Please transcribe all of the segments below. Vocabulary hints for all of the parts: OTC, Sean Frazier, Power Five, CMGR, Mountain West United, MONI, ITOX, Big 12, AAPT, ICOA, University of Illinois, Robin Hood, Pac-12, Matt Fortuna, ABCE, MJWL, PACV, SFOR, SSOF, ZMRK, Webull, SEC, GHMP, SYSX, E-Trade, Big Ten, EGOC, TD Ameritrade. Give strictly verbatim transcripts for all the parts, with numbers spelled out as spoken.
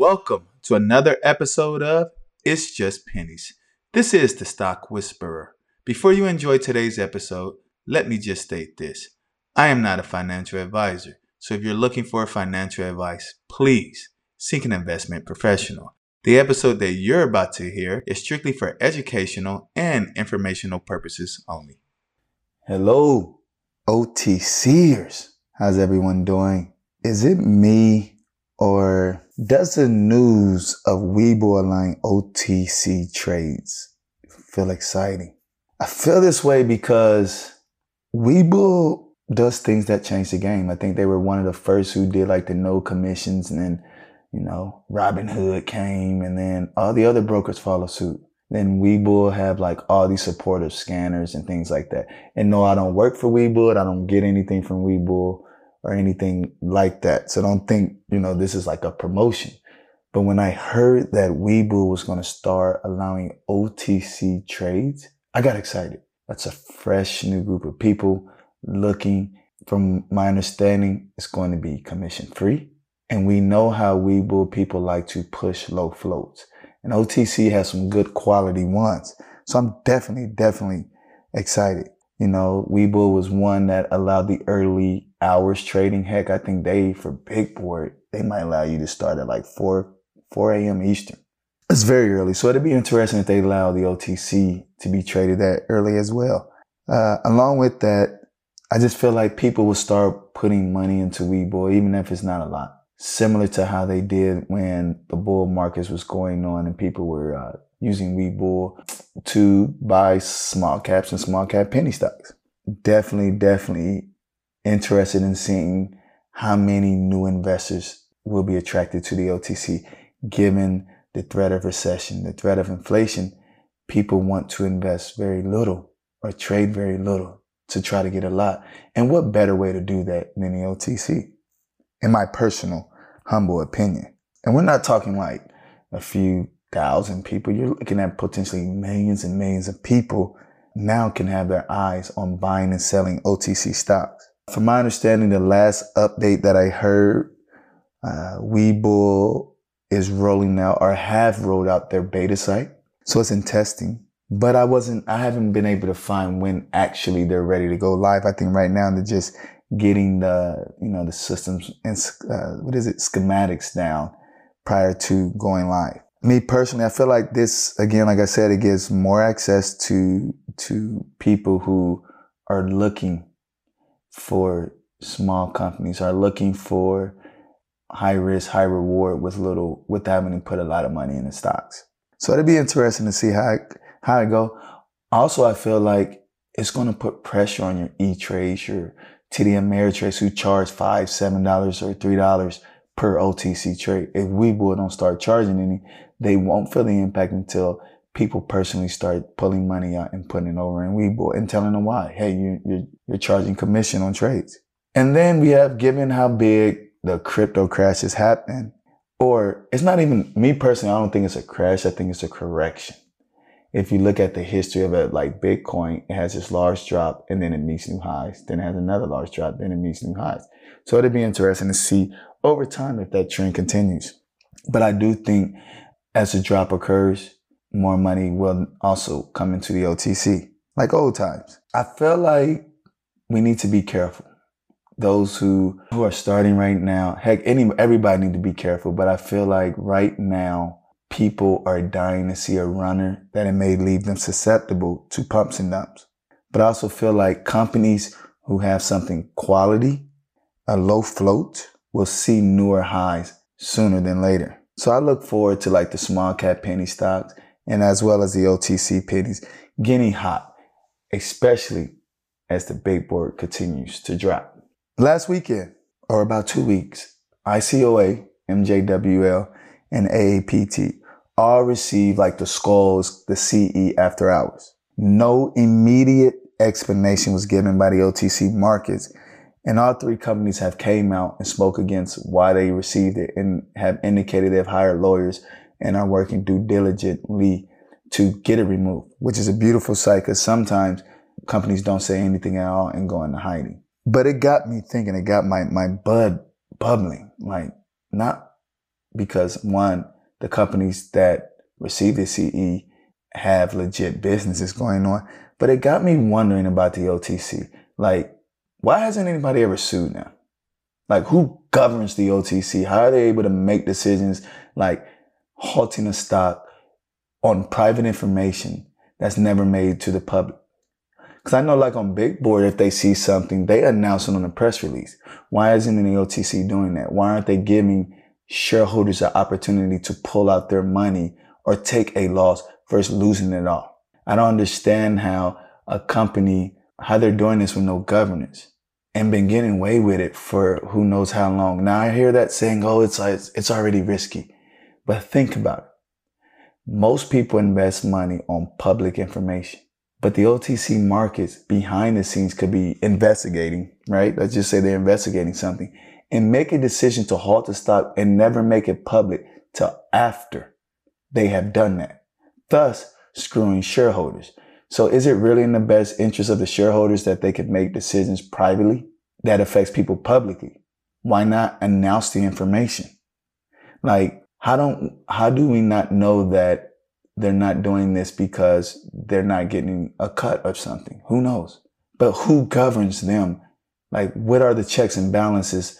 Welcome to another episode of It's Just Pennies. This is the Stock Whisperer. Before you enjoy today's episode, let me just state this. I am not a financial advisor, so if you're looking for financial advice, please seek an investment professional. The episode that you're about to hear is strictly for educational and informational purposes only. Hello, O T C'ers. How's everyone doing? Is it me? Or does the news of Webull aligned O T C trades feel exciting? I feel this way because Webull does things that change the game. I think they were one of the first who did like the no commissions, and then, you know, Robin Hood came, and then all the other brokers follow suit. Then Webull have like all these supportive scanners and things like that. And no, I don't work for Webull. I don't get anything from Webull or anything like that. So don't think, you know, this is like a promotion. But when I heard that Webull was going to start allowing O T C trades, I got excited. That's a fresh new group of people looking. From my understanding, it's going to be commission free. And we know how Webull people like to push low floats. And O T C has some good quality ones. So I'm definitely, definitely excited. You know, Webull was one that allowed the early hours trading. Heck, I think they, for big board, they might allow you to start at like four a.m. Eastern. It's very early. So it'd be interesting if they allow the O T C to be traded that early as well. Uh, along with that, I just feel like people will start putting money into Webull, even if it's not a lot. Similar to how they did when the bull markets was going on and people were uh, using Webull to buy small caps and small cap penny stocks. Definitely, definitely interested in seeing how many new investors will be attracted to the O T C. Given the threat of recession, the threat of inflation, people want to invest very little or trade very little to try to get a lot. And what better way to do that than the O T C? In my personal, humble opinion. And we're not talking like a few thousand people. You're looking at potentially millions and millions of people now can have their eyes on buying and selling O T C stocks. From my understanding, the last update that I heard, uh, Webull is rolling out or have rolled out their beta site. So it's in testing, but I wasn't, I haven't been able to find when actually they're ready to go live. I think right now they're just getting the, you know, the systems and, uh, what is it, schematics down prior to going live. Me personally, I feel like this, again, like I said, it gives more access to to people who are looking for small companies, are looking for high risk, high reward with little, with having to put a lot of money in the stocks. So it'll be interesting to see how it, how it go. Also, I feel like it's going to put pressure on your E-Trades, your T D Ameritrade, who charge five, seven dollars or three dollars per O T C trade. If Webull don't start charging any, they won't feel the impact until people personally start pulling money out and putting it over in Webull and telling them why. Hey, you, you're, you're charging commission on trades. And then we have, given how big the crypto crash is happening, or it's not even, me personally, I don't think it's a crash. I think it's a correction. If you look at the history of it, like Bitcoin, it has this large drop and then it meets new highs. Then it has another large drop, then it meets new highs. So it'd be interesting to see over time if that trend continues. But I do think as the drop occurs, more money will also come into the O T C, like old times. I feel like we need to be careful. Those who, who are starting right now, heck, any, everybody need to be careful. But I feel like right now, people are dying to see a runner that it may leave them susceptible to pumps and dumps. But I also feel like companies who have something quality, a low float, will see newer highs sooner than later. So I look forward to like the small cap penny stocks and as well as the O T C pennies getting hot, especially as the big board continues to drop. Last weekend, or about two weeks, I C O A, M J W L, and A A P T all received like the skulls, the C E after hours. No immediate explanation was given by the O T C markets. And all three companies have came out and spoke against why they received it and have indicated they have hired lawyers and are working due diligently to get it removed, which is a beautiful sight because sometimes companies don't say anything at all and go into hiding. But it got me thinking, it got my, my blood bubbling, like not because one, the companies that receive the C E have legit businesses going on. But it got me wondering about the O T C. Like, why hasn't anybody ever sued now? Like, who governs the O T C? How are they able to make decisions like halting a stock on private information that's never made to the public? Because I know, like, on Big Board, if they see something, they announce it on a press release. Why isn't the O T C doing that? Why aren't they giving shareholders an opportunity to pull out their money or take a loss versus losing it all? I don't understand how a company, how they're doing this with no governance and been getting away with it for who knows how long. Now, I hear that saying, oh, it's it's already risky. But think about it. Most people invest money on public information. But the O T C markets behind the scenes could be investigating, right? Let's just say they're investigating something and make a decision to halt the stock and never make it public till after they have done that, thus screwing shareholders. So is it really in the best interest of the shareholders that they could make decisions privately that affects people publicly? Why not announce the information? Like, how don't, how do we not know that they're not doing this because they're not getting a cut of something? Who knows? But who governs them? Like, what are the checks and balances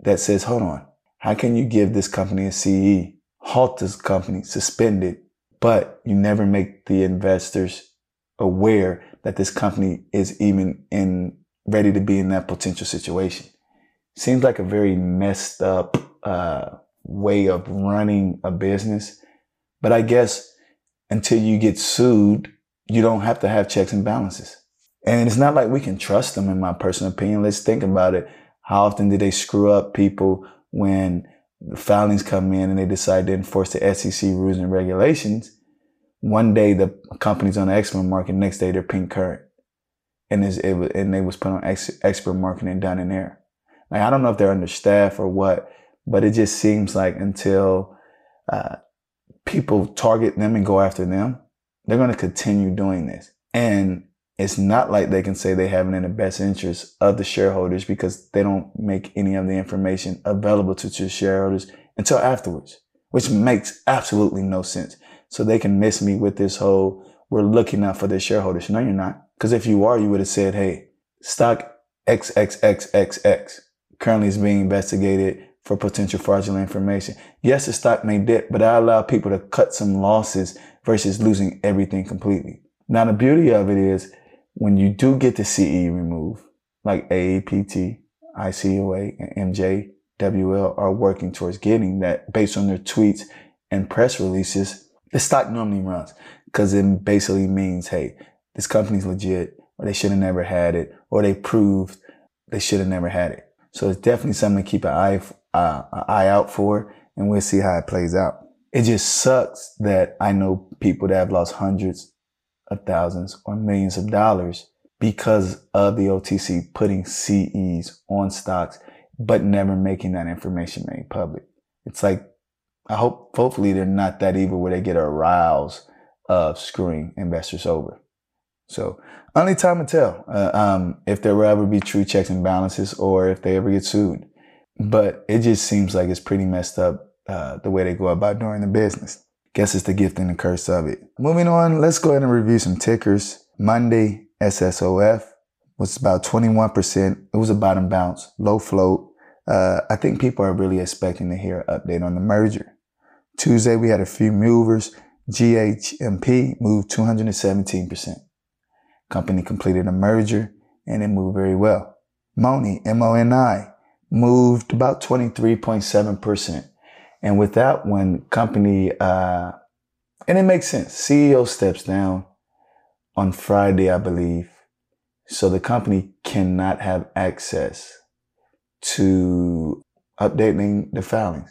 that says, hold on, how can you give this company a C E, halt this company, suspend it, but you never make the investors aware that this company is even in ready to be in that potential situation? Seems like a very messed up uh, way of running a business. But I guess until you get sued, you don't have to have checks and balances. And it's not like we can trust them, in my personal opinion. Let's think about it. How often do they screw up people when the filings come in and they decide to enforce the S E C rules and regulations? One day the company's on the expert market, next day they're pink current. And, it, and they was put on ex, expert market and done in there. Like, I don't know if they're understaffed or what, but it just seems like until uh, people target them and go after them, they're going to continue doing this. And it's not like they can say they have it in the best interest of the shareholders because they don't make any of the information available to the shareholders until afterwards, which makes absolutely no sense. So they can miss me with this whole, we're looking out for the shareholders. No, you're not. Because if you are, you would have said, hey, stock X X X X X currently is being investigated for potential fraudulent information. Yes, the stock may dip, but I allow people to cut some losses versus losing everything completely. Now, the beauty of it is when you do get the C E removed, like A A P T, I C O A, and M J W L are working towards getting that based on their tweets and press releases, the stock normally runs because it basically means, hey, this company's legit, or they should have never had it, or they proved they should have never had it. So it's definitely something to keep an eye for. Uh, an eye out for, and we'll see how it plays out. It just sucks that I know people that have lost hundreds of thousands or millions of dollars because of the O T C putting C Es on stocks, but never making that information made public. It's like, I hope, hopefully they're not that evil where they get a rouse of screwing investors over. So only time to tell uh, um, if there will ever be true checks and balances or if they ever get sued. But it just seems like it's pretty messed up uh, the way they go about doing the business. Guess it's the gift and the curse of it. Moving on, let's go ahead and review some tickers. Monday, S S O F was about twenty-one percent. It was a bottom bounce, low float. Uh, I think people are really expecting to hear an update on the merger. Tuesday, we had a few movers. G H M P moved two hundred seventeen percent. Company completed a merger, and it moved very well. MONI, M O N I. Moved about twenty-three point seven percent. And with that one, company, uh, and it makes sense. C E O steps down on Friday, I believe. So the company cannot have access to updating the filings.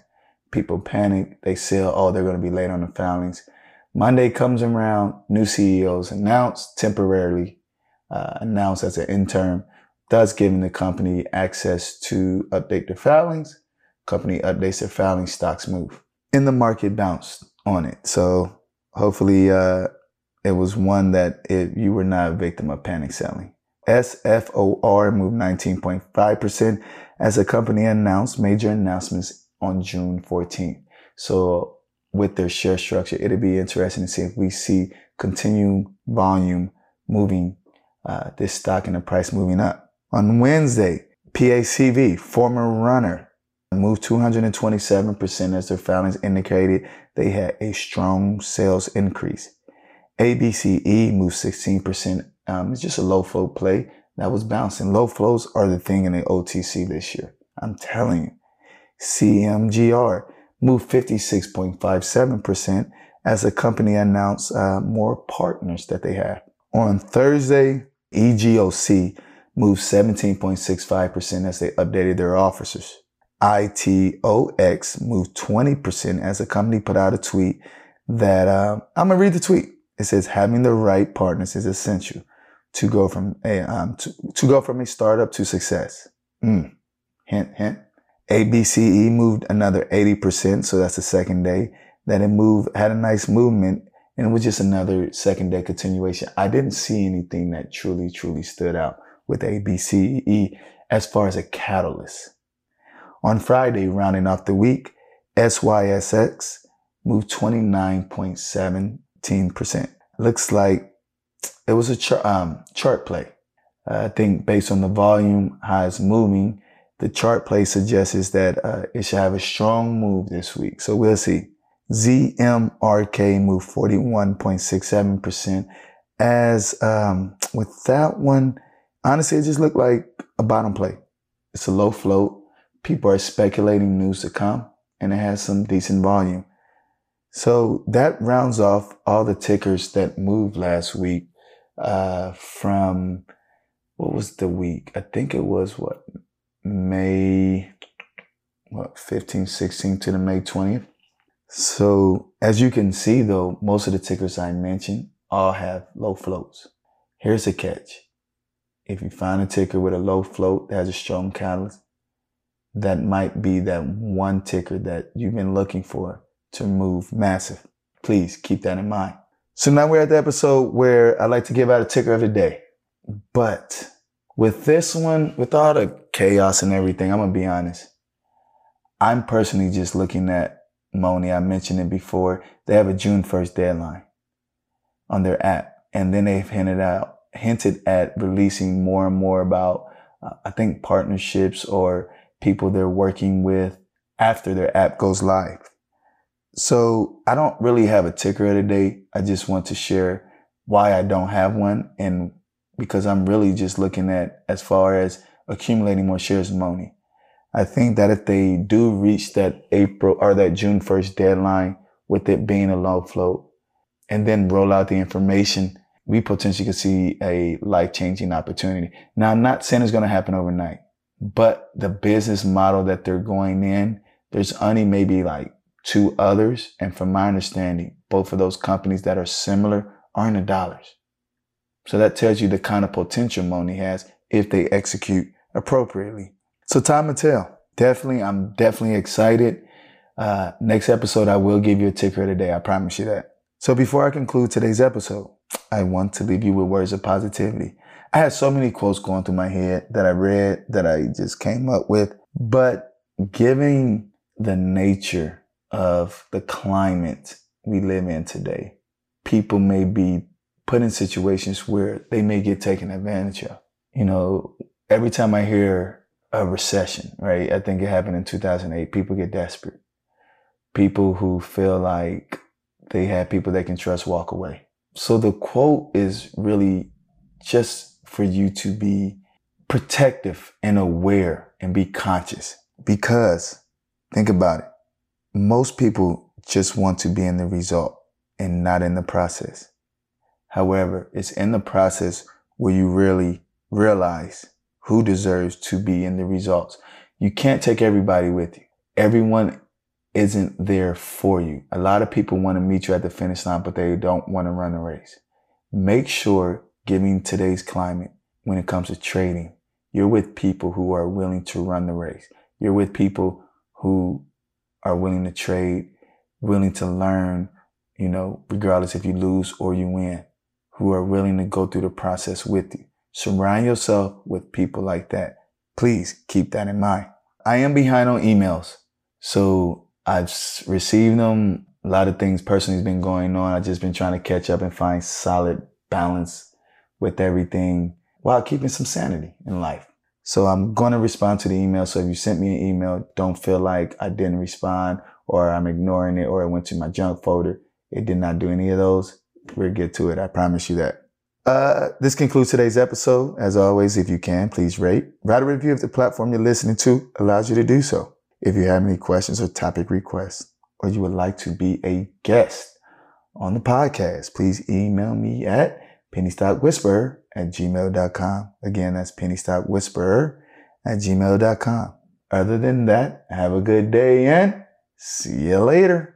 People panic. They sell, oh, they're going to be late on the filings. Monday comes around, new C E O's announced, temporarily uh, announced as an interim, thus giving the company access to update their filings. Company updates their filings, stocks move. And the market bounced on it. So hopefully uh, it was one that it, you were not a victim of panic selling. S F O R moved nineteen point five percent as the company announced major announcements on June fourteenth. So with their share structure, it'll be interesting to see if we see continued volume moving uh, this stock and the price moving up. On Wednesday, P A C V, former runner, moved two hundred twenty-seven percent as their filings indicated they had a strong sales increase. A B C E moved sixteen percent. Um, it's just a low flow play that was bouncing. Low flows are the thing in the O T C this year. I'm telling you. C M G R moved fifty-six point five seven percent as the company announced uh, more partners that they have. On Thursday, E G O C moved seventeen point six five percent as they updated their officers. I T O X moved twenty percent as the company put out a tweet that, uh, I'm going to read the tweet. It says, having the right partners is essential to go from a, um, to, to go from a startup to success. Mm. Hint, hint. A B C E moved another eighty percent. So that's the second day that it moved, had a nice movement, and it was just another second day continuation. I didn't see anything that truly, truly stood out with A B C E as far as a catalyst. On Friday, rounding off the week, S Y S X moved twenty-nine point one seven percent. Looks like it was a char um, chart play. Uh, I think based on the volume, how it's moving, the chart play suggests that uh, it should have a strong move this week. So we'll see. Z M R K moved forty-one point six seven percent. As um, with that one, honestly, it just looked like a bottom play. It's a low float. People are speculating news to come, and it has some decent volume. So that rounds off all the tickers that moved last week uh, from, what was the week? I think it was what, May what, fifteenth, sixteenth to the May twentieth. So as you can see though, most of the tickers I mentioned all have low floats. Here's the catch. If you find a ticker with a low float that has a strong catalyst, that might be that one ticker that you've been looking for to move massive. Please keep that in mind. So now we're at the episode where I like to give out a ticker of the day. But with this one, with all the chaos and everything, I'm going to be honest. I'm personally just looking at MONI. I mentioned it before. They have a June first deadline on their app. And then they've hinted out, hinted at releasing more and more about, uh, I think, partnerships or people they're working with after their app goes live. So I don't really have a ticker of the day. I just want to share why I don't have one, and because I'm really just looking at as far as accumulating more shares of MONI. I think that if they do reach that April or that June first deadline with it being a low float and then roll out the information, we potentially could see a life-changing opportunity. Now, I'm not saying it's going to happen overnight, but the business model that they're going in, there's only maybe like two others. And from my understanding, both of those companies that are similar are in the dollars. So that tells you the kind of potential MONI has if they execute appropriately. So time to tell. Definitely, I'm definitely excited. Uh, next episode, I will give you a ticker of the day. I promise you that. So before I conclude today's episode, I want to leave you with words of positivity. I had so many quotes going through my head that I read, that I just came up with, but given the nature of the climate we live in today, people may be put in situations where they may get taken advantage of. You know, every time I hear a recession, right? I think it happened in two thousand eight. People get desperate. People who feel like they have people they can trust walk away. So the quote is really just for you to be protective and aware and be conscious, because think about it. Most people just want to be in the result and not in the process. However, it's in the process where you really realize who deserves to be in the results. You can't take everybody with you. Everyone isn't there for you. A lot of people want to meet you at the finish line, but they don't want to run the race. Make sure, given today's climate, when it comes to trading, you're with people who are willing to run the race. You're with people who are willing to trade, willing to learn, you know, regardless if you lose or you win, who are willing to go through the process with you. Surround yourself with people like that. Please keep that in mind. I am behind on emails. So I've received them. A lot of things personally has been going on. I've just been trying to catch up and find solid balance with everything while keeping some sanity in life. So I'm going to respond to the email. So if you sent me an email, don't feel like I didn't respond or I'm ignoring it or it went to my junk folder. It did not do any of those. We'll get to it. I promise you that. Uh, this concludes today's episode. As always, if you can, please rate. Write a review if the platform you're listening to allows you to do so. If you have any questions or topic requests, or you would like to be a guest on the podcast, please email me at penny stock whisperer at gmail dot com. Again, that's penny stock whisperer at gmail dot com. Other than that, have a good day and see you later.